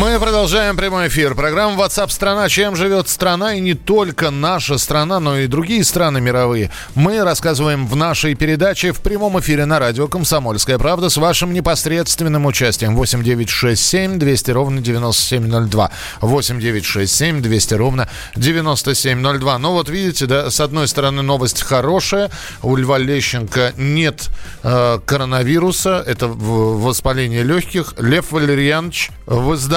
Мы продолжаем прямой эфир. Программа WhatsApp страна. Чем живет страна? И не только наша страна, но и другие страны мировые. Мы рассказываем в нашей передаче в прямом эфире на радио «Комсомольская правда» с вашим непосредственным участием. 8 967 200 ровно 9702. 8 967 200 ровно 9702. Ну вот видите, да, с одной стороны новость хорошая. У Льва Лещенко нет коронавируса. Это воспаление легких. Лев Валерьянович, выздоравливает.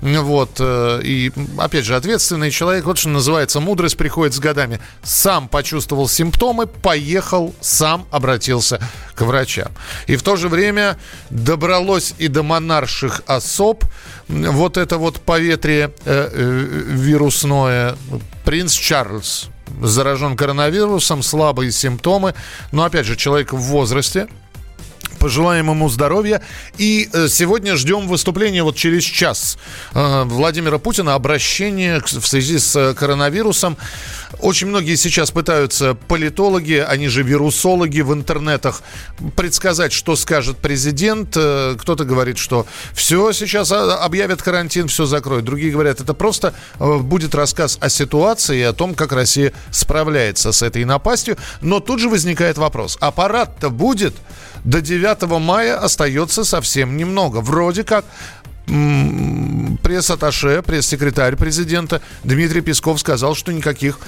Вот. И, опять же, ответственный человек, вот что называется, мудрость приходит с годами. Сам почувствовал симптомы, поехал, сам обратился к врачам. И в то же время добралось и до монарших особ вот это вот поветрие вирусное. Принц Чарльз заражен коронавирусом, слабые симптомы. Но, опять же, человек в возрасте. Пожелаем ему здоровья. И сегодня ждем выступления вот через час Владимира Путина, обращение в связи с коронавирусом. Очень многие сейчас пытаются политологи, они же вирусологи в интернетах, предсказать, что скажет президент. Кто-то говорит, что все, сейчас объявят карантин, все закроют. Другие говорят, это просто будет рассказ о ситуации и о том, как Россия справляется с этой напастью. Но тут же возникает вопрос. А парад-то будет? До 9 мая остается совсем немного. Вроде как пресс-атташе, пресс-секретарь президента Дмитрий Песков сказал, что никаких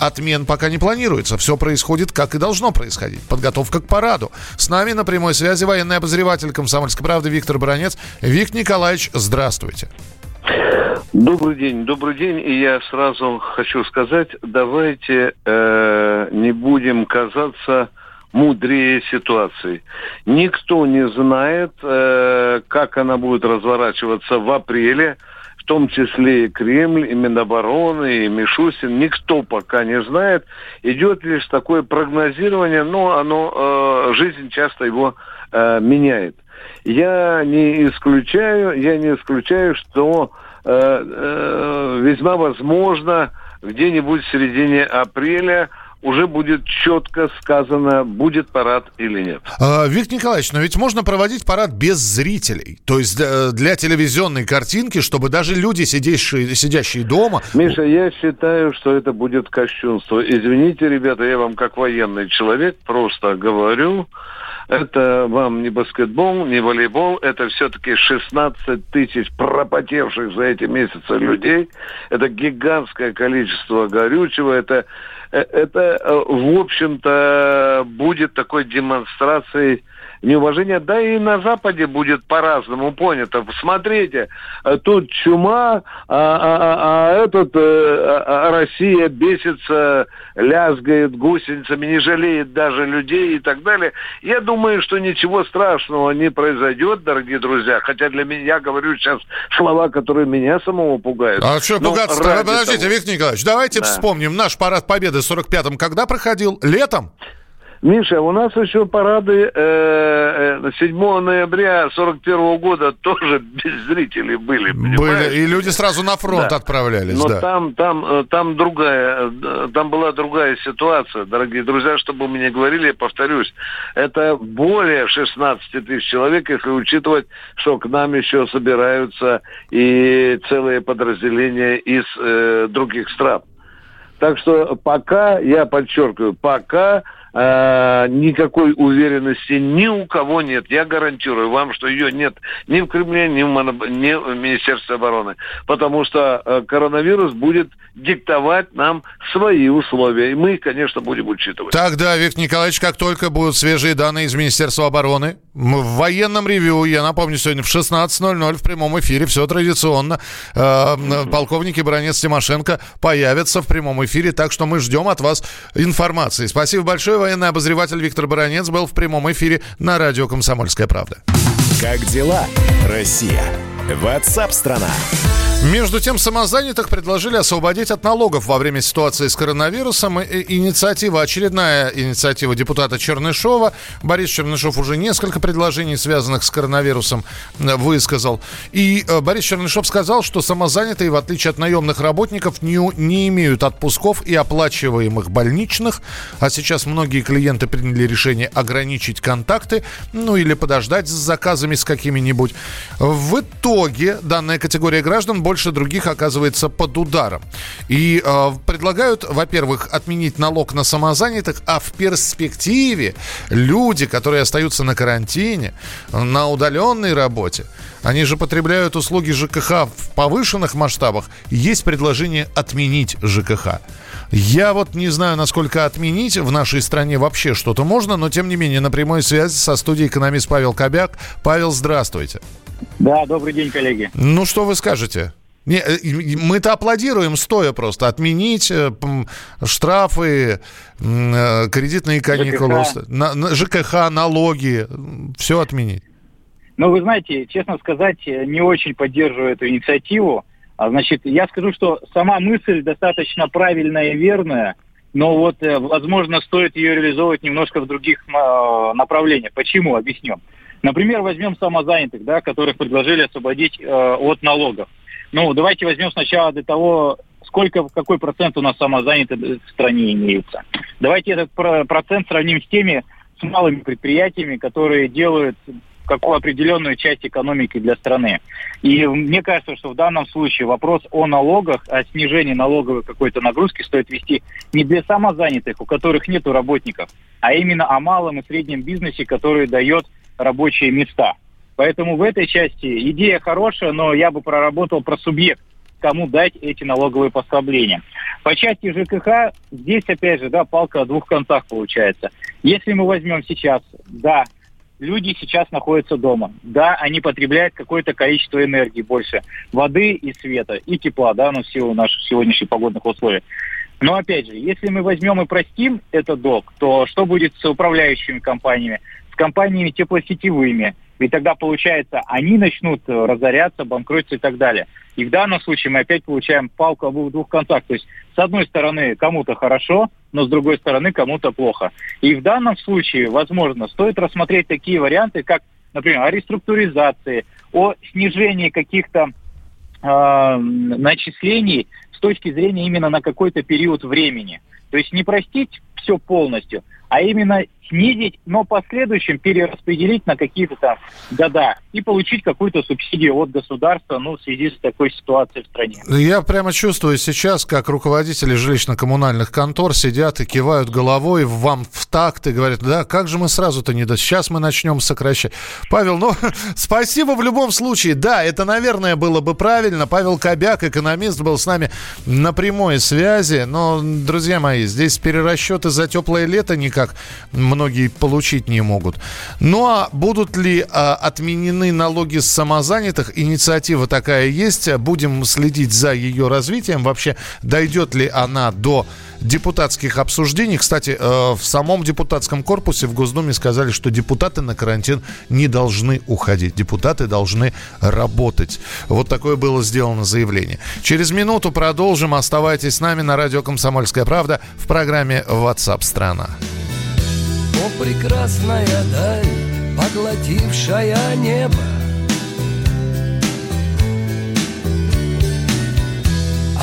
отмен пока не планируется. Все происходит, как и должно происходить. Подготовка к параду. С нами на прямой связи военный обозреватель «Комсомольской правды» Виктор Баранец. Виктор Николаевич, здравствуйте. Добрый день, добрый день. И я сразу хочу сказать, давайте не будем казаться мудрее ситуации. Никто не знает, как она будет разворачиваться в апреле, в том числе и Кремль, и Минобороны, и Мишустин. Никто пока не знает. Идет лишь такое прогнозирование, но оно, жизнь часто его меняет. Я не исключаю, что весьма возможно где-нибудь в середине апреля уже будет четко сказано, будет парад или нет. Виктор Николаевич, но ведь можно проводить парад без зрителей. То есть для телевизионной картинки, чтобы даже люди, сидящие дома... Миша, я считаю, что это будет кощунство. Извините, ребята, я вам как военный человек просто говорю, это вам не баскетбол, не волейбол, это все-таки 16 тысяч пропотевших за эти месяцы людей. Это гигантское количество горючего, это, в общем-то, будет такой демонстрацией неуважения. Да и на Западе будет по-разному понято. Смотрите, тут чума, Россия бесится, лязгает гусеницами, не жалеет даже людей и так далее. Я думаю, что ничего страшного не произойдет, дорогие друзья. Хотя для меня, я говорю сейчас слова, которые меня самого пугают. А что пугаться? Подождите, Виктор Николаевич, давайте вспомним. Наш парад Победы в 45-м когда проходил? Летом? Миша, у нас еще парады 7 ноября 41 года тоже без зрителей были, понимаешь? Были, и люди сразу на фронт отправлялись. Но там была другая ситуация, дорогие друзья, чтобы вы мне говорили, я повторюсь, это более 16 тысяч человек, если учитывать, что к нам еще собираются и целые подразделения из других стран. Так что пока, я подчеркиваю, пока никакой уверенности ни у кого нет. Я гарантирую вам, что ее нет ни в Кремле, ни в Министерстве обороны. Потому что коронавирус будет диктовать нам свои условия. И мы их, конечно, будем учитывать. Тогда, Виктор Николаевич, как только будут свежие данные из Министерства обороны, в военном ревью, я напомню, сегодня в 16:00 в прямом эфире, все традиционно, полковники Баранец, Тимошенко появятся в прямом эфире. Так что мы ждем от вас информации. Спасибо большое. Военный обозреватель Виктор Баранец был в прямом эфире на радио «Комсомольская правда». Как дела, Россия? WhatsApp-страна. Между тем, самозанятых предложили освободить от налогов во время ситуации с коронавирусом. Очередная инициатива депутата Чернышова. Борис Чернышов уже несколько предложений, связанных с коронавирусом, высказал. И Борис Чернышов сказал, что самозанятые, в отличие от наемных работников, не имеют отпусков и оплачиваемых больничных. А сейчас многие клиенты приняли решение ограничить контакты, или подождать с заказами с какими-нибудь. В итоге данная категория граждан больше других оказывается под ударом. И предлагают, во-первых, отменить налог на самозанятых, а в перспективе люди, которые остаются на карантине, на удаленной работе, они же потребляют услуги ЖКХ в повышенных масштабах, есть предложение отменить ЖКХ. Я вот не знаю, насколько отменить в нашей стране вообще что-то можно, но тем не менее на прямой связи со студией экономист Павел Кобяк. Павел, здравствуйте. Да, добрый день, коллеги. Ну, что вы скажете? Не, мы-то аплодируем стоя просто. Отменить штрафы, кредитные каникулы, ЖКХ, налоги, все отменить. Ну, вы знаете, честно сказать, не очень поддерживаю эту инициативу. Значит, я скажу, что сама мысль достаточно правильная и верная, но вот, возможно, стоит ее реализовывать немножко в других направлениях. Почему? Объясню. Например, возьмем самозанятых, да, которых предложили освободить от налогов. Ну, давайте возьмем сначала для того, какой процент у нас самозанятых в стране имеется. Давайте этот процент сравним с теми, с малыми предприятиями, которые делают какую определенную часть экономики для страны. И мне кажется, что в данном случае вопрос о налогах, о снижении налоговой какой-то нагрузки стоит вести не для самозанятых, у которых нет работников, а именно о малом и среднем бизнесе, который дает рабочие места. Поэтому в этой части идея хорошая, но я бы проработал про субъект, кому дать эти налоговые послабления. По части ЖКХ здесь, опять же, да, палка о двух концах получается. Если мы возьмем сейчас, да, люди сейчас находятся дома, да, они потребляют какое-то количество энергии больше, воды и света, и тепла, да, ну, в силу наших сегодняшних погодных условий. Но, опять же, если мы возьмем и простим этот долг, то что будет с управляющими компаниями, с компаниями теплосетевыми? Ведь тогда, получается, они начнут разоряться, банкротиться и так далее. И в данном случае мы опять получаем палку о двух концах. То есть, с одной стороны, кому-то хорошо, но с другой стороны, кому-то плохо. И в данном случае, возможно, стоит рассмотреть такие варианты, как, например, о реструктуризации, о снижении каких-то начислений с точки зрения именно на какой-то период времени. То есть не простить все полностью, а именно снизить, но в последующем перераспределить на какие-то там года и получить какую-то субсидию от государства, ну, в связи с такой ситуацией в стране. Я прямо чувствую сейчас, как руководители жилищно-коммунальных контор сидят и кивают головой вам в такт и говорят, да, как же мы сразу-то не... Сейчас мы начнем сокращать. Павел, ну, спасибо в любом случае. Да, это, наверное, было бы правильно. Павел Кобяк, экономист, был с нами на прямой связи. Но, друзья мои, здесь перерасчеты за теплое лето никак многие получить не могут. Ну а будут ли отменены налоги с самозанятых? Инициатива такая есть. Будем следить за ее развитием. Вообще, дойдет ли она до депутатских обсуждений? Кстати, в самом депутатском корпусе в Госдуме сказали, что депутаты на карантин не должны уходить. Депутаты должны работать. Вот такое было сделано заявление. Через минуту продолжим. Оставайтесь с нами на радио «Комсомольская правда» в программе WhatsApp страна. О, прекрасная даль, поглотившая небо,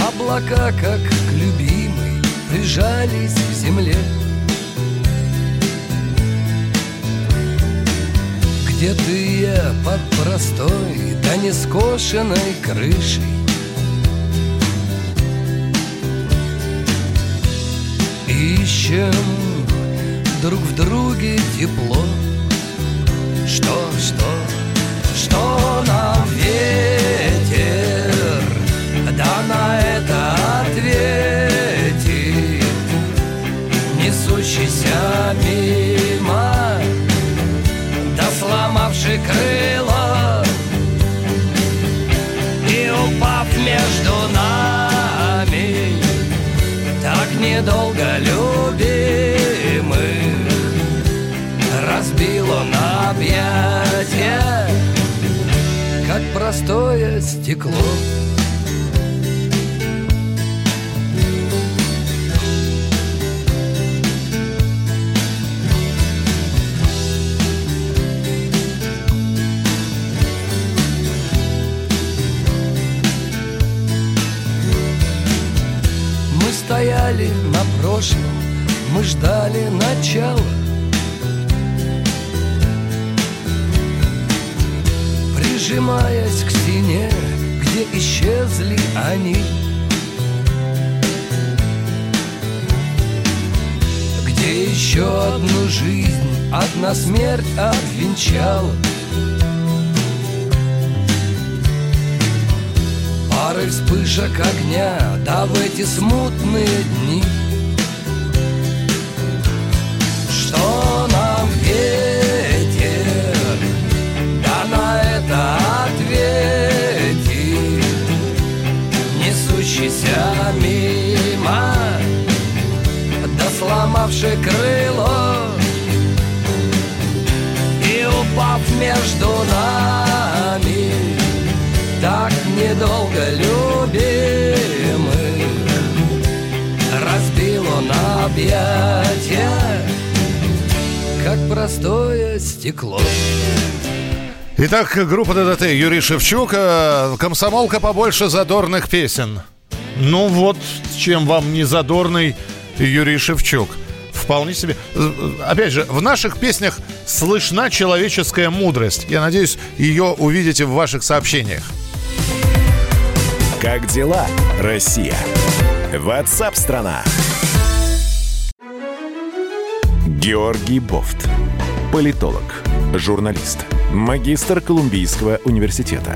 облака, как к любимой, прижались к земле. Где ты, я под простой, да не скошенной крышей, ищем друг в друге тепло. Что нам ветер, да на это ответит, несущийся мимо, да сломавший крыло и упав между нами, так недолго любимый. Разбил он объятия, как правило. простое стекло. Мы стояли на прошлом, мы ждали начала. Прижимаясь к стене, где исчезли они, где еще одну жизнь одна смерть обвенчала. Пары вспышек огня, да в эти смутные дни. Что нам ветер, да на это ответит, несущийся мимо, да сломавший крыло и упав между нами, так недолго любимый, разбил он объятия, как простое стекло. Итак, группа ДДТ, Юрий Шевчук, «Комсомолка» побольше задорных песен. Ну вот, чем вам не задорный Юрий Шевчук. Вполне себе. Опять же, в наших песнях слышна человеческая мудрость. Я надеюсь, ее увидите в ваших сообщениях. Как дела, Россия? WhatsApp-страна. Георгий Бофт. Политолог, журналист, магистр Колумбийского университета,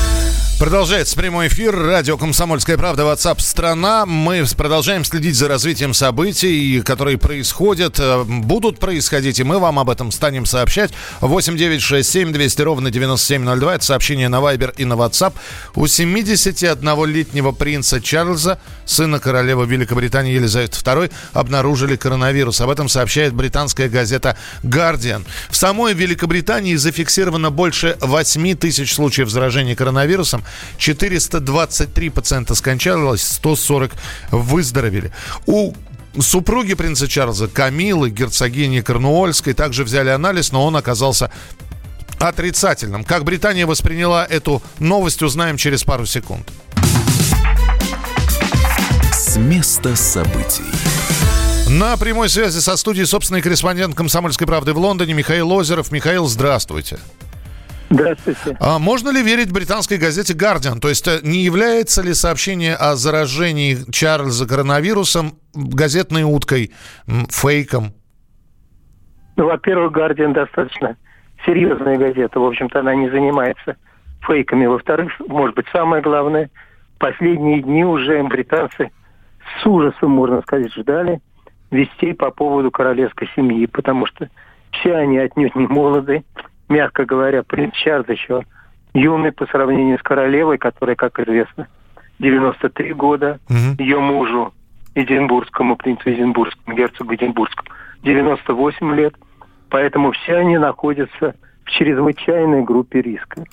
Продолжается прямой эфир. Радио «Комсомольская правда», WhatsApp-страна. Мы продолжаем следить за развитием событий, которые происходят, будут происходить, и мы вам об этом станем сообщать. 8-967-200-97-02. Это сообщение на Viber и на WhatsApp. У 71-летнего принца Чарльза, сына королевы Великобритании Елизаветы II, обнаружили коронавирус. Об этом сообщает британская газета Guardian. В самой Великобритании зафиксировано больше 8 тысяч случаев заражения коронавирусом. 423 пациента скончалось, 140 выздоровели. У супруги принца Чарльза, Камилы, герцогини Корнуольской, также взяли анализ, но он оказался отрицательным. Как Британия восприняла эту новость, узнаем через пару секунд. С места событий. На прямой связи со студией собственный корреспондент «Комсомольской правды» в Лондоне Михаил Озеров. Михаил, здравствуйте. Здравствуйте. А можно ли верить британской газете «Guardian»? То есть не является ли сообщение о заражении Чарльза коронавирусом газетной уткой, фейком? Ну, во-первых, «Guardian» достаточно серьезная газета. В общем-то, она не занимается фейками. Во-вторых, может быть, самое главное, последние дни уже британцы с ужасом, можно сказать, ждали вестей по поводу королевской семьи, потому что все они отнюдь не молоды. Мягко говоря, принц Чарльз еще юный по сравнению с королевой, которая, как известно, 93 года, ее мужу, эдинбургскому принцу эдинбургскому, герцогу эдинбургскому, 98 лет. Поэтому все они находятся в чрезвычайной группе риска.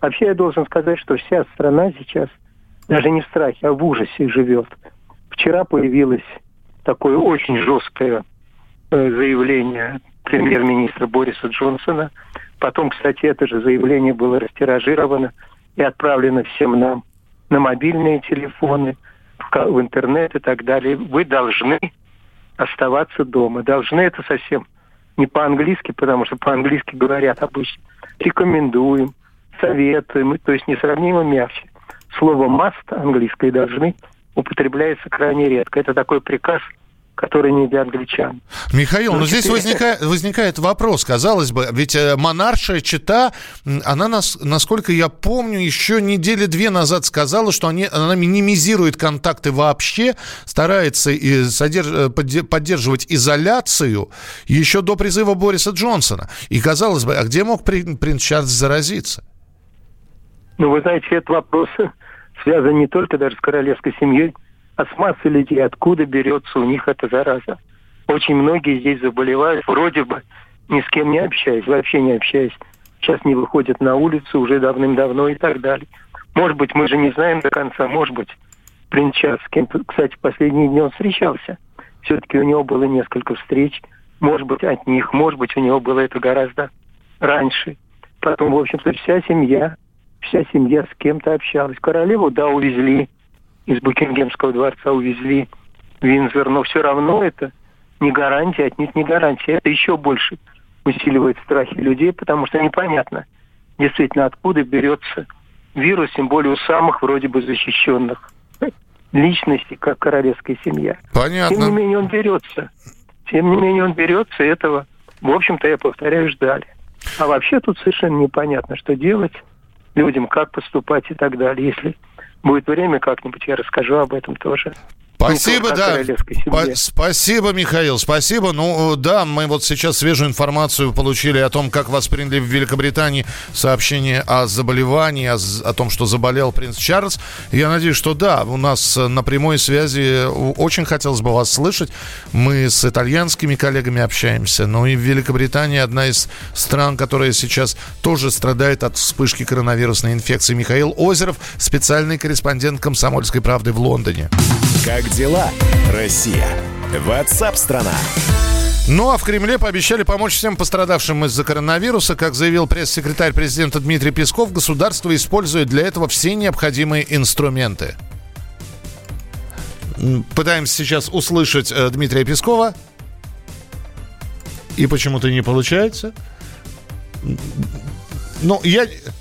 Вообще, я должен сказать, что вся страна сейчас даже не в страхе, а в ужасе живет. Вчера появилось такое очень жесткое заявление премьер-министра Бориса Джонсона. Потом, кстати, это же заявление было растиражировано и отправлено всем нам на мобильные телефоны, в интернет и так далее. Вы должны оставаться дома. Должны — это совсем не по-английски, потому что по-английски говорят обычно рекомендуем, советуем, то есть несравнимо мягче. Слово must английское «должны» употребляется крайне редко. Это такой приказ которые не для англичан. Михаил, но здесь возникает вопрос, казалось бы, ведь монаршая чета, она, насколько я помню, еще недели две назад сказала, что она минимизирует контакты вообще, старается поддерживать изоляцию еще до призыва Бориса Джонсона. И, казалось бы, а где мог принц Чарльз заразиться? Ну, вы знаете, этот вопрос связан не только даже с королевской семьей, а с массой людей, откуда берется у них эта зараза. Очень многие здесь заболевают, вроде бы ни с кем не общаясь, вообще не общаясь. Сейчас не выходят на улицу уже давным-давно и так далее. Может быть, мы же не знаем до конца, может быть, принц Чарльз с кем-то, кстати, в последние дни он встречался. Все-таки у него было несколько встреч, может быть, от них, может быть, у него было это гораздо раньше. Потом, в общем-то, вся семья с кем-то общалась. Королеву, да, увезли. Из Букингемского дворца увезли в Виндзор, но все равно это не гарантия, отнюдь не гарантия. Это еще больше усиливает страхи людей, потому что непонятно, действительно, откуда берется вирус, тем более у самых вроде бы защищенных личностей, как королевская семья. Понятно. Тем не менее он берется, этого, в общем-то, я повторяю, ждали. А вообще тут совершенно непонятно, что делать людям, как поступать и так далее, если... Будет время как-нибудь, я расскажу об этом тоже. Спасибо, да. Спасибо, Михаил, спасибо. Ну, да, мы вот сейчас свежую информацию получили о том, как восприняли в Великобритании сообщение о заболевании, о том, что заболел принц Чарльз. Я надеюсь, что да, у нас на прямой связи очень хотелось бы вас слышать. Мы с итальянскими коллегами общаемся. Ну и Великобритания одна из стран, которая сейчас тоже страдает от вспышки коронавирусной инфекции. Михаил Озеров, специальный корреспондент «Комсомольской правды» в Лондоне. Как дела, Россия? WhatsApp-страна. Ну а в Кремле пообещали помочь всем пострадавшим из-за коронавируса. Как заявил пресс-секретарь президента Дмитрий Песков, государство использует для этого все необходимые инструменты. Пытаемся сейчас услышать Дмитрия Пескова. И почему-то не получается. Ну,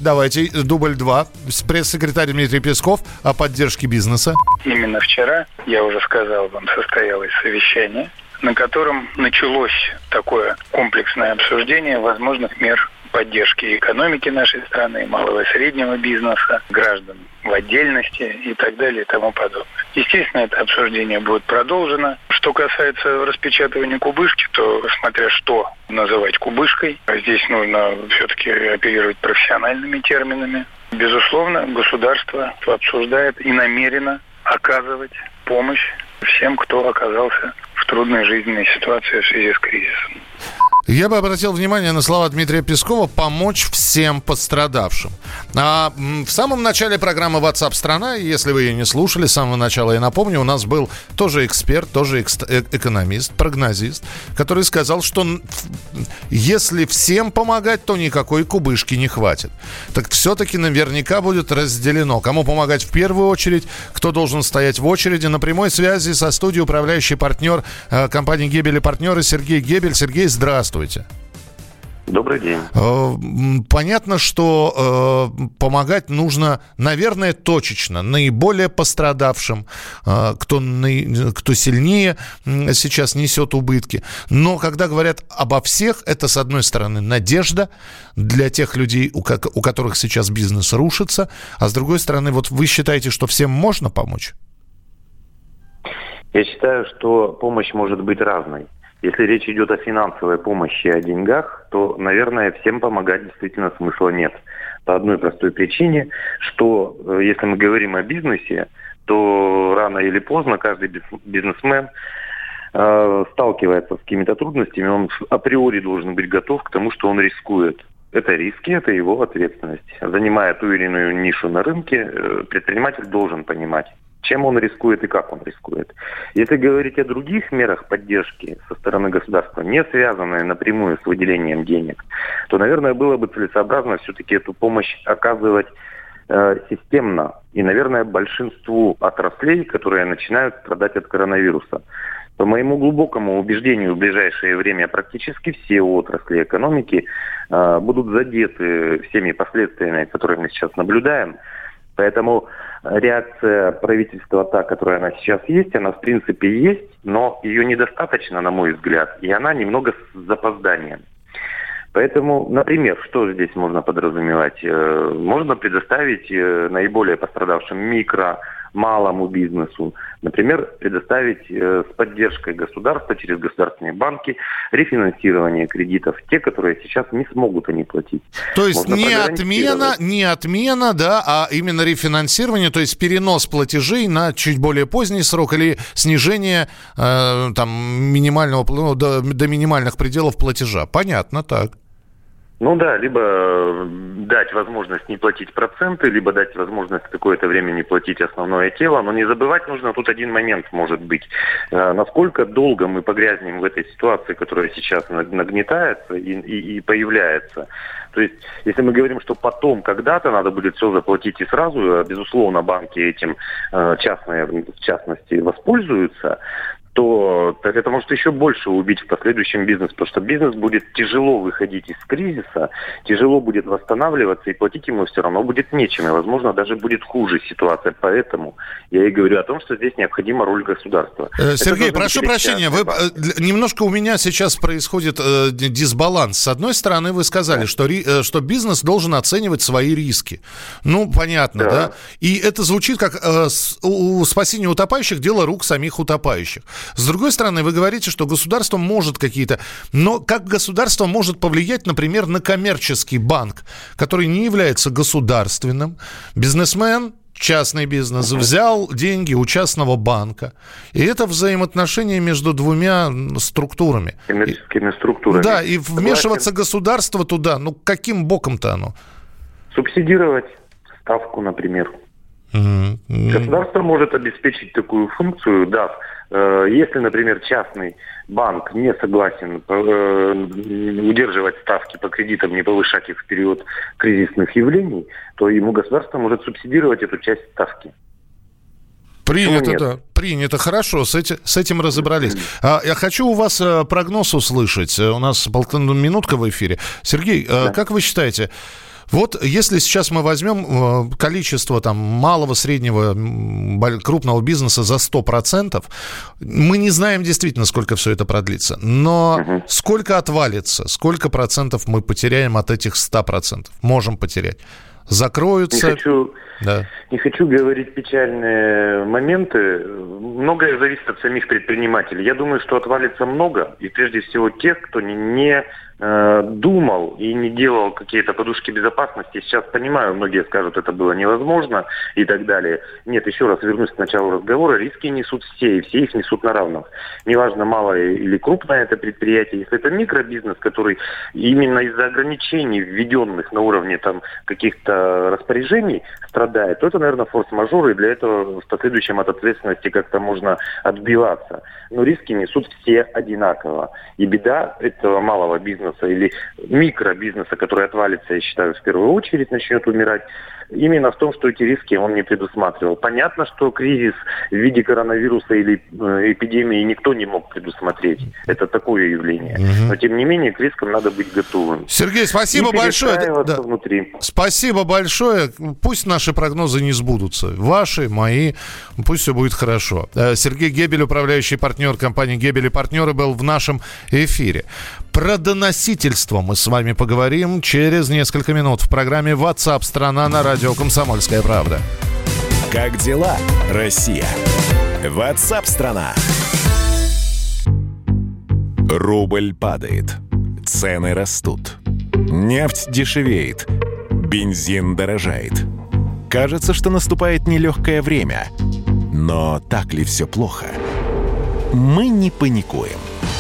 давайте, дубль 2. Пресс-секретарь Дмитрий Песков о поддержке бизнеса. Именно вчера, я уже сказал вам, состоялось совещание, на котором началось такое комплексное обсуждение возможных мер поддержки экономики нашей страны, малого и среднего бизнеса, граждан в отдельности и так далее и тому подобное. Естественно, это обсуждение будет продолжено. Что касается распечатывания кубышки, то смотря что называть кубышкой, здесь нужно все-таки оперировать профессиональными терминами. Безусловно, государство обсуждает и намерено оказывать помощь всем, кто оказался в трудной жизненной ситуации в связи с кризисом. Я бы обратил внимание на слова Дмитрия Пескова «помочь всем пострадавшим». А в самом начале программы WhatsApp страна, если вы ее не слушали, с самого начала я напомню, у нас был тоже эксперт, тоже экономист, прогнозист, который сказал, что если всем помогать, то никакой кубышки не хватит. Так все-таки наверняка будет разделено, кому помогать в первую очередь, кто должен стоять в очереди. На прямой связи со студией управляющий партнер компании «Гебель и партнеры» Сергей Гебель. Сергей, здравствуйте. Здравствуйте. Добрый день. Понятно, что помогать нужно, наверное, точечно, наиболее пострадавшим, кто сильнее сейчас несет убытки. Но когда говорят обо всех, это, с одной стороны, надежда для тех людей, у которых сейчас бизнес рушится, а с другой стороны, вот вы считаете, что всем можно помочь? Я считаю, что помощь может быть разной. Если речь идет о финансовой помощи, о деньгах, то, наверное, всем помогать действительно смысла нет. По одной простой причине, что если мы говорим о бизнесе, то рано или поздно каждый бизнесмен сталкивается с какими-то трудностями, он априори должен быть готов к тому, что он рискует. Это риски, это его ответственность. Занимая ту или иную нишу на рынке, предприниматель должен понимать, чем он рискует и как он рискует. Если говорить о других мерах поддержки со стороны государства, не связанные напрямую с выделением денег, то, наверное, было бы целесообразно все-таки эту помощь оказывать системно. И, наверное, большинству отраслей, которые начинают страдать от коронавируса. По моему глубокому убеждению, в ближайшее время практически все отрасли экономики будут задеты всеми последствиями, которые мы сейчас наблюдаем. Поэтому реакция правительства та, которая она сейчас есть, она в принципе есть, но ее недостаточно, на мой взгляд, и она немного с запозданием. Поэтому, например, что здесь можно подразумевать? Можно предоставить наиболее пострадавшим микро, малому бизнесу, например, предоставить с поддержкой государства через государственные банки рефинансирование кредитов, те, которые сейчас не смогут они платить. То есть не отмена, да, а именно рефинансирование, то есть перенос платежей на чуть более поздний срок или снижение минимального, до минимальных пределов платежа. Понятно, так. Ну да, либо дать возможность не платить проценты, либо дать возможность какое-то время не платить основное тело. Но не забывать нужно, тут один момент может быть. Насколько долго мы погрязнем в этой ситуации, которая сейчас нагнетается и появляется. То есть, если мы говорим, что потом когда-то надо будет все заплатить и сразу, безусловно, банки этим частные, в частности, воспользуются, то это может еще больше убить в последующем бизнес, потому что бизнес будет тяжело выходить из кризиса, тяжело будет восстанавливаться, и платить ему все равно будет нечем, и, возможно, даже будет хуже ситуация. Поэтому я и говорю о том, что здесь необходима роль государства. Сергей, прошу прощения, немножко у меня сейчас происходит дисбаланс. С одной стороны, вы сказали, что бизнес должен оценивать свои риски. Ну, понятно, да? И это звучит как спасение утопающих – дело рук самих утопающих. С другой стороны, вы говорите, что государство может какие-то... Но как государство может повлиять, например, на коммерческий банк, который не является государственным? Бизнесмен, частный бизнес, взял деньги у частного банка. И это взаимоотношение между двумя структурами. Коммерческими структурами. Да, и вмешиваться государство туда, ну каким боком-то оно? Субсидировать ставку, например. Государство может обеспечить такую функцию, да. Если, например, частный банк не согласен удерживать ставки по кредитам, не повышать их в период кризисных явлений, то ему государство может субсидировать эту часть ставки. Принято, да. Принято, хорошо, с этим разобрались. Я хочу у вас прогноз услышать. У нас минутка в эфире. Сергей, да. Как вы считаете, вот если сейчас мы возьмем количество там малого, среднего, крупного бизнеса за 100%, мы не знаем действительно, сколько все это продлится. Но сколько отвалится, сколько процентов мы потеряем от этих 100%? Можем потерять. Закроются. Не хочу говорить печальные моменты. Многое зависит от самих предпринимателей. Я думаю, что отвалится много. И прежде всего тех, кто не думал и не делал какие-то подушки безопасности. Сейчас понимаю, многие скажут, это было невозможно и так далее. Нет, еще раз вернусь к началу разговора. Риски несут все, и все их несут на равных. Неважно, малое или крупное это предприятие. Если это микробизнес, который именно из-за ограничений, введенных на уровне там, каких-то распоряжений, страдает, то это, наверное, форс-мажор, и для этого в последующем от ответственности как-то можно отбиваться. Но риски несут все одинаково. И беда этого малого бизнеса, или микробизнеса, который отвалится, я считаю, в первую очередь начнет умирать, именно в том, что эти риски он не предусматривал. Понятно, что кризис в виде коронавируса или эпидемии никто не мог предусмотреть. Это такое явление. Но, тем не менее, к рискам надо быть готовым. Сергей, спасибо большое. Да. Спасибо большое. Пусть наши прогнозы не сбудутся. Ваши, мои. Пусть все будет хорошо. Сергей Гебель, управляющий партнер компании «Гебель и партнеры», был в нашем эфире. Про доносительство мы с вами поговорим через несколько минут в программе WhatsApp «Страна» на радио «Комсомольская правда». Как дела, Россия? WhatsApp «Страна». Рубль падает. Цены растут. Нефть дешевеет. Бензин дорожает. Кажется, что наступает нелегкое время. Но так ли все плохо? Мы не паникуем.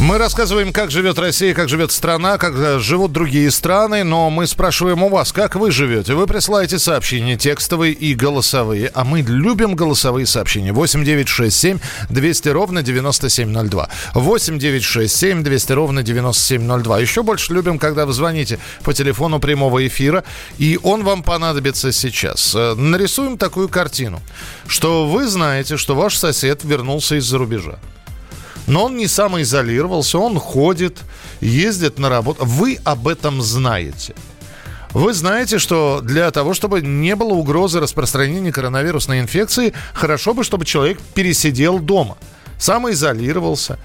Мы рассказываем, как живет Россия, как живет страна, как живут другие страны, но мы спрашиваем у вас, как вы живете. Вы присылаете сообщения текстовые и голосовые, а мы любим голосовые сообщения. 8-967-200-97-02. 8-967-200-97-02. Еще больше любим, когда вы звоните по телефону прямого эфира, и он вам понадобится сейчас. Нарисуем такую картину, что вы знаете, что ваш сосед вернулся из-за рубежа. Но он не самоизолировался, он ходит, ездит на работу. Вы об этом знаете. Вы знаете, что для того, чтобы не было угрозы распространения коронавирусной инфекции, хорошо бы, чтобы человек пересидел дома, самоизолировался.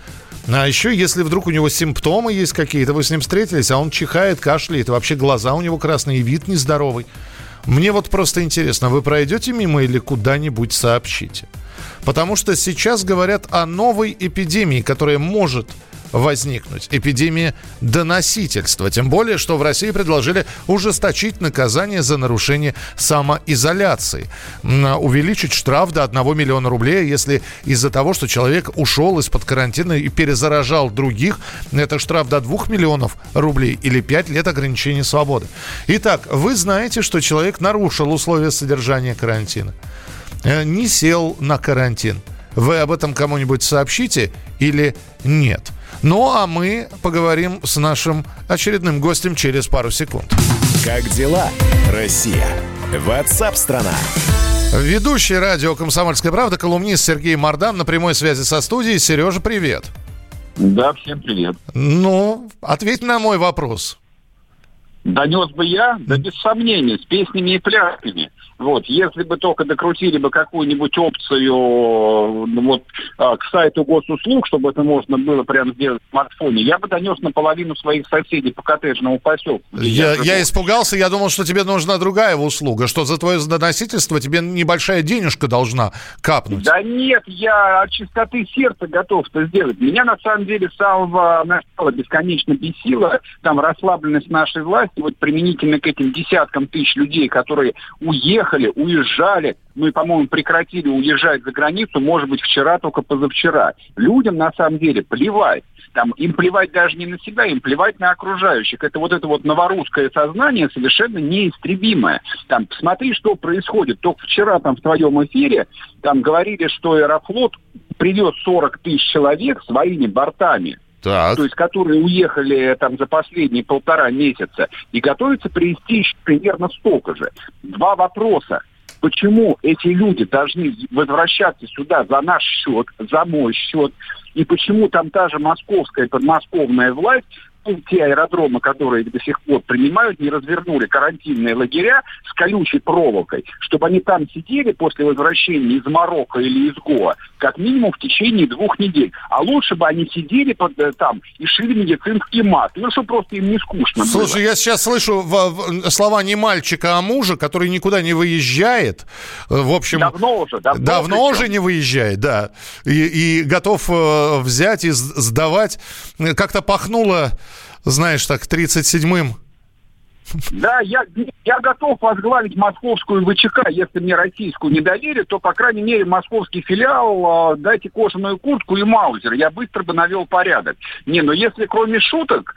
А еще, если вдруг у него симптомы есть какие-то, вы с ним встретились, а он чихает, кашляет, вообще глаза у него красные, вид нездоровый. Мне вот просто интересно, вы пройдете мимо или куда-нибудь сообщите? Потому что сейчас говорят о новой эпидемии, которая может возникнуть. Эпидемия доносительства. Тем более, что в России предложили ужесточить наказание за нарушение самоизоляции. Увеличить штраф до 1 миллиона рублей, если из-за того, что человек ушел из-под карантина и перезаражал других. Это штраф до 2 миллионов рублей или 5 лет ограничения свободы. Итак, вы знаете, что человек нарушил условия содержания карантина. Не сел на карантин. Вы об этом кому-нибудь сообщите или нет? Ну, а мы поговорим с нашим очередным гостем через пару секунд. Как дела, Россия? WhatsApp-страна. Ведущий радио «Комсомольская правда», колумнист Сергей Мардан на прямой связи со студией. Сережа, привет. Да, всем привет. Ну, ответь на мой вопрос. Донес бы я, да без сомнений, с песнями и плясками. Вот, если бы только докрутили бы какую-нибудь опцию вот, к сайту госуслуг, чтобы это можно было прямо сделать в смартфоне, я бы донес наполовину своих соседей по коттеджному поселку. Я испугался, я думал, что тебе нужна другая услуга, что за твое доносительство тебе небольшая денежка должна капнуть. Да нет, я от чистоты сердца готов это сделать. Меня на самом деле с самого начала бесконечно бесило, там расслабленность нашей власти, вот применительно к этим десяткам тысяч людей, которые уезжали, ну и, по-моему, прекратили уезжать за границу, может быть, вчера, только позавчера. Людям, на самом деле, плевать. Там, им плевать даже не на себя, им плевать на окружающих. Это вот новорусское сознание совершенно неистребимое. Там, посмотри, что происходит. Только вчера там в твоем эфире там говорили, что Аэрофлот привез 40 тысяч человек своими бортами. Так. То есть, которые уехали там за последние полтора месяца и готовятся привезти еще примерно столько же. Два вопроса. Почему эти люди должны возвращаться сюда за наш счет, за мой счет? И почему там та же московская и подмосковная власть, те аэродромы, которые до сих пор принимают, не развернули карантинные лагеря с колючей проволокой, чтобы они там сидели после возвращения из Марокко или из Гоа, как минимум в течение 2 недель. А лучше бы они сидели под, там и шили медицинские маски. Ну, что просто им не скучно. Слушай, было. Я сейчас слышу слова не мальчика, а мужа, который никуда не выезжает. В общем, давно уже не выезжает, да. И готов взять и сдавать. Как-то пахнуло, знаешь, так, 37-м. Да, я готов возглавить московскую ВЧК. Если мне российскую не доверят, то, по крайней мере, московский филиал дайте кожаную куртку и маузер. Я быстро бы навел порядок. Не, но если кроме шуток,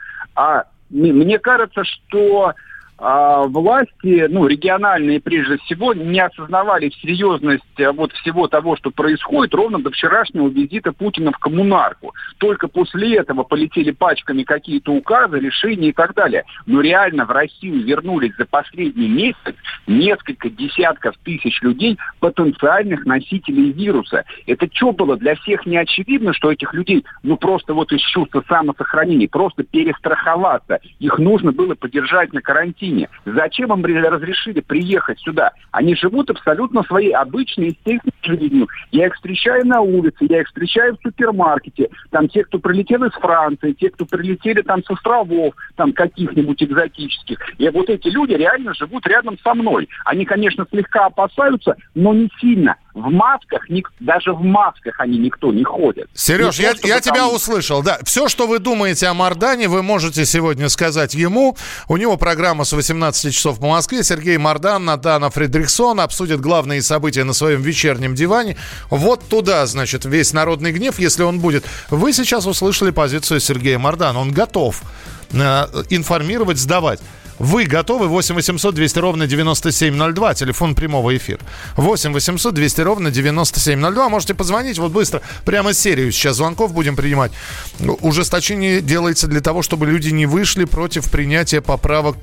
мне кажется, что власти, ну, региональные прежде всего, не осознавали серьезность вот всего того, что происходит, ровно до вчерашнего визита Путина в коммунарку. Только после этого полетели пачками какие-то указы, решения и так далее. Но реально в Россию вернулись за последний месяц несколько десятков тысяч людей, потенциальных носителей вируса. Это что было? Для всех не очевидно, что этих людей, ну, просто вот из чувства самосохранения, просто перестраховаться. Их нужно было подержать на карантине. Зачем им разрешили приехать сюда? Они живут абсолютно своей обычной, естественной жизнью. Я их встречаю на улице, я их встречаю в супермаркете. Там те, кто прилетел из Франции, те, кто прилетели там с островов, там каких-нибудь экзотических. И вот эти люди реально живут рядом со мной. Они, конечно, слегка опасаются, но не сильно. В масках, даже в масках они никто не ходит. Сереж, я тебя услышал, да. Все, что вы думаете о Мардане, вы можете сегодня сказать ему. У него программа с 18 часов по Москве. Сергей Мардан, Натана Фредриксон обсудят главные события на своем вечернем диване. Вот туда, значит, весь народный гнев, если он будет. Вы сейчас услышали позицию Сергея Мардана. Он готов информировать, сдавать. Вы готовы? 8 800 200 ровно 9702. Телефон прямого эфира. 8 800 200 ровно 9702. Можете позвонить вот быстро. Прямо серию сейчас звонков будем принимать. Ужесточение делается для того, чтобы люди не вышли против принятия поправок...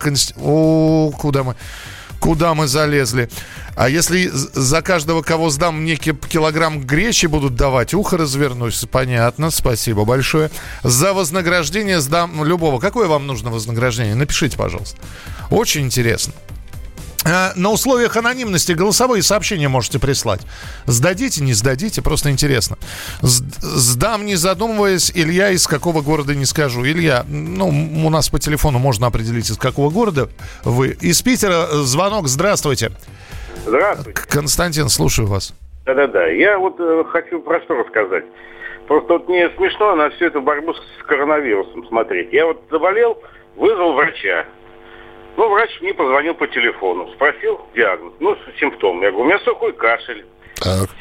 Куда мы залезли? А если за каждого, кого сдам, мне килограмм гречи будут давать, ухо развернусь. Понятно, спасибо большое. За вознаграждение сдам любого. Какое вам нужно вознаграждение? Напишите, пожалуйста. Очень интересно. На условиях анонимности голосовые сообщения можете прислать. Сдадите, не сдадите, просто интересно. Сдам, не задумываясь. Илья, из какого города, не скажу. Илья, у нас по телефону можно определить, из какого города вы. Из Питера звонок, здравствуйте. Здравствуйте. Константин, слушаю вас. Да-да-да, я вот хочу про что рассказать. Просто вот мне смешно на всю эту борьбу с коронавирусом смотреть. Я вот заболел, вызвал врача. Врач мне позвонил по телефону, спросил диагноз, симптом. Я говорю, у меня сухой кашель,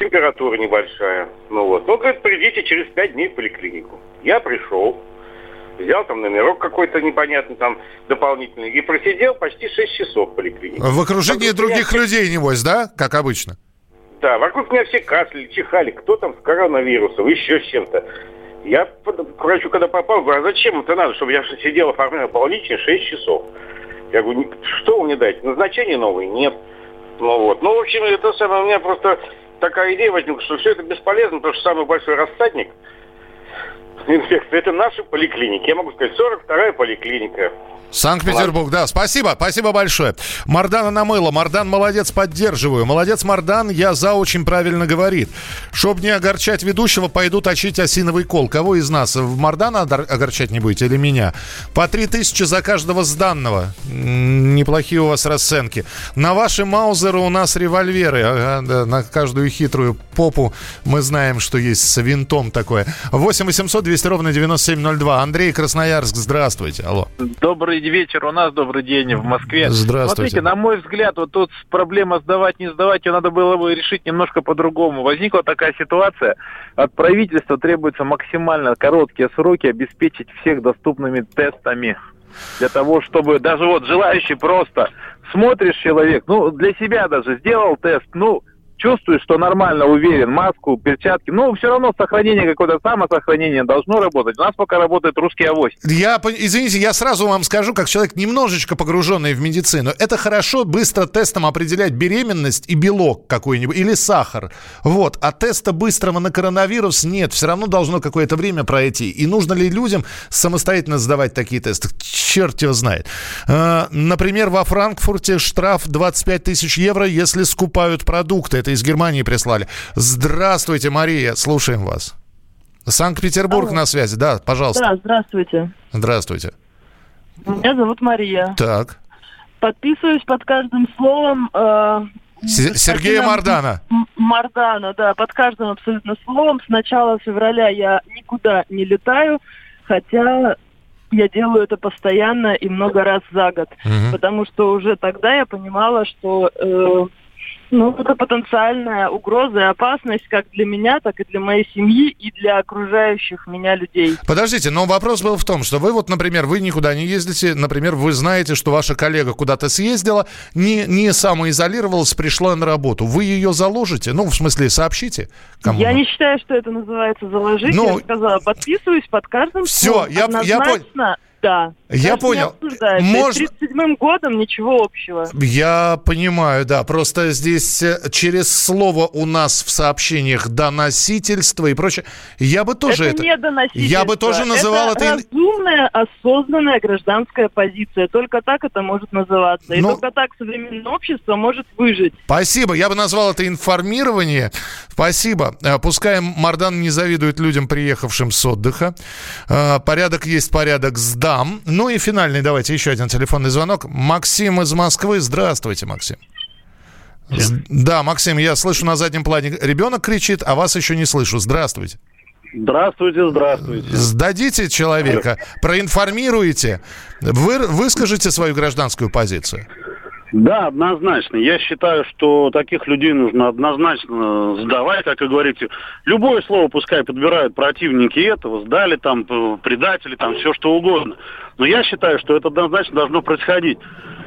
температура небольшая. Он говорит, придите через 5 дней в поликлинику. Я пришел, взял там номерок какой-то непонятный там дополнительный и просидел почти 6 часов в поликлинике. В окружении других людей, небось, да, как обычно? Да, вокруг меня все кашляли, чихали, кто там с коронавирусом, еще с чем-то. Я к врачу, когда попал, говорю, а зачем это надо, чтобы я сидел оформлял больничный 6 часов? Я говорю, что вы мне даете? Назначения новые? Нет. В общем, это самое, у меня просто такая идея возникла, что все это бесполезно, потому что самый большой рассадник инфекции, это наши поликлиники. Я могу сказать, 42-я поликлиника. Санкт-Петербург, да, спасибо большое. Мардана намыло, Мардан молодец, поддерживаю. Молодец, Мардан, я за, очень правильно говорит. Чтоб не огорчать ведущего, пойду точить осиновый кол. Кого из нас? В Мардана огорчать не будете или меня? По 3000 за каждого сданного. Неплохие у вас расценки. На ваши маузеры у нас револьверы. Ага, да, на каждую хитрую попу мы знаем, что есть с винтом такое. 8 800 200 ровно 9702. Андрей, Красноярск, здравствуйте. Алло. Добрый вечер, у нас добрый день в Москве. Здравствуйте. Смотрите, на мой взгляд, вот тут проблема сдавать, не сдавать, ее надо было бы решить немножко по-другому. Возникла такая ситуация, от правительства требуется максимально короткие сроки обеспечить всех доступными тестами. Для того, чтобы даже желающий просто смотришь человек, для себя даже сделал тест, чувствуешь, что нормально, уверен, маску, перчатки. Все равно сохранение какое-то, самосохранение должно работать. У нас пока работает русский авось. Извините, я сразу вам скажу, как человек, немножечко погруженный в медицину. Это хорошо быстро тестом определять беременность и белок какой-нибудь, или сахар. А теста быстрого на коронавирус нет. Все равно должно какое-то время пройти. И нужно ли людям самостоятельно сдавать такие тесты? Черт его знает. Например, во Франкфурте штраф 25 тысяч евро, если скупают продукты. Это из Германии прислали. Здравствуйте, Мария, слушаем вас. Санкт-Петербург на связи, да, пожалуйста. Да, здравствуйте. Здравствуйте. Меня зовут Мария. Так. Подписываюсь под каждым словом... Сергея Мардана. Мардана, да, под каждым абсолютно словом. С начала февраля я никуда не летаю, хотя... Я делаю это постоянно и много раз за год, потому что уже тогда я понимала, что это потенциальная угроза и опасность как для меня, так и для моей семьи и для окружающих меня людей. Подождите, но вопрос был в том, что вы например, вы никуда не ездите, например, вы знаете, что ваша коллега куда-то съездила, не самоизолировалась, пришла на работу. Вы ее заложите? Сообщите кому-то. Я не считаю, что это называется заложить. Я сказала, подписываюсь под каждым словом. Все, я понял. Да. Я понял. С 37-м годом ничего общего. Я понимаю, да. Просто здесь через слово у нас в сообщениях доносительство и прочее. Я бы тоже это... не доносительство. Я бы тоже называл это... разумная, осознанная гражданская позиция. Только так это может называться. И только так современное общество может выжить. Спасибо. Я бы назвал это информирование. Спасибо. Пускай Мардан не завидует людям, приехавшим с отдыха. Порядок есть порядок, сдам. И финальный, давайте еще один телефонный звонок. Максим из Москвы. Здравствуйте, Максим. Да, Максим, я слышу на заднем плане. Ребенок кричит, а вас еще не слышу. Здравствуйте. Здравствуйте, здравствуйте. Сдадите человека, проинформируйте, выскажите свою гражданскую позицию. Да, однозначно. Я считаю, что таких людей нужно однозначно сдавать, как вы говорите. Любое слово пускай подбирают противники этого, сдали там, предатели, там, все что угодно. Но я считаю, что это однозначно должно происходить.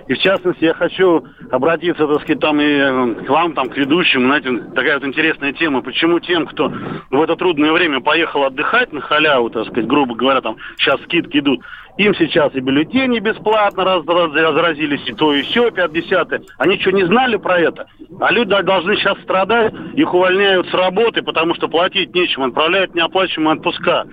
И в частности, я хочу обратиться, так сказать, там и к вам, там, к ведущим, знаете, такая вот интересная тема. Почему тем, кто в это трудное время поехал отдыхать на халяву, так сказать, грубо говоря, там сейчас скидки идут, им сейчас и бюллетени бесплатно разразились, и то, и сё, 50-е. Они что, не знали про это? А люди должны сейчас страдать, их увольняют с работы, потому что платить нечем, отправляют неоплачиваемые отпуска.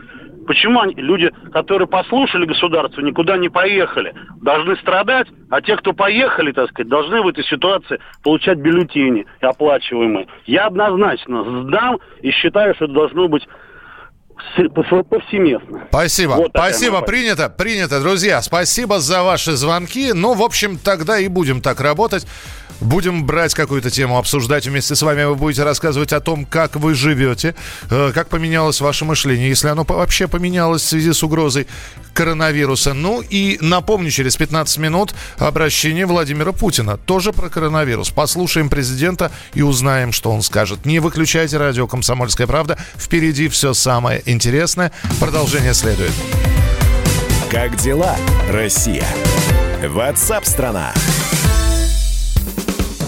Почему они, люди, которые послушали государство, никуда не поехали, должны страдать, а те, кто поехали, так сказать, должны в этой ситуации получать бюллетени оплачиваемые. Я однозначно сдам и считаю, что это должно быть повсеместно. Спасибо. Вот спасибо. Принято. Принято, друзья. Спасибо за ваши звонки. Ну, в общем, тогда и будем так работать. Будем брать какую-то тему, обсуждать вместе с вами. Вы будете рассказывать о том, как вы живете, как поменялось ваше мышление, если оно вообще поменялось в связи с угрозой коронавируса. Ну и напомню, через 15 минут обращение Владимира Путина. Тоже про коронавирус. Послушаем президента и узнаем, что он скажет. Не выключайте радио «Комсомольская правда». Впереди все самое интересное. Продолжение следует. Как дела, Россия? WhatsApp-страна.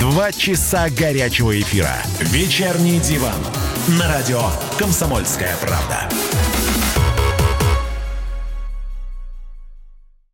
2 часа горячего эфира. «Вечерний диван» на радио «Комсомольская правда».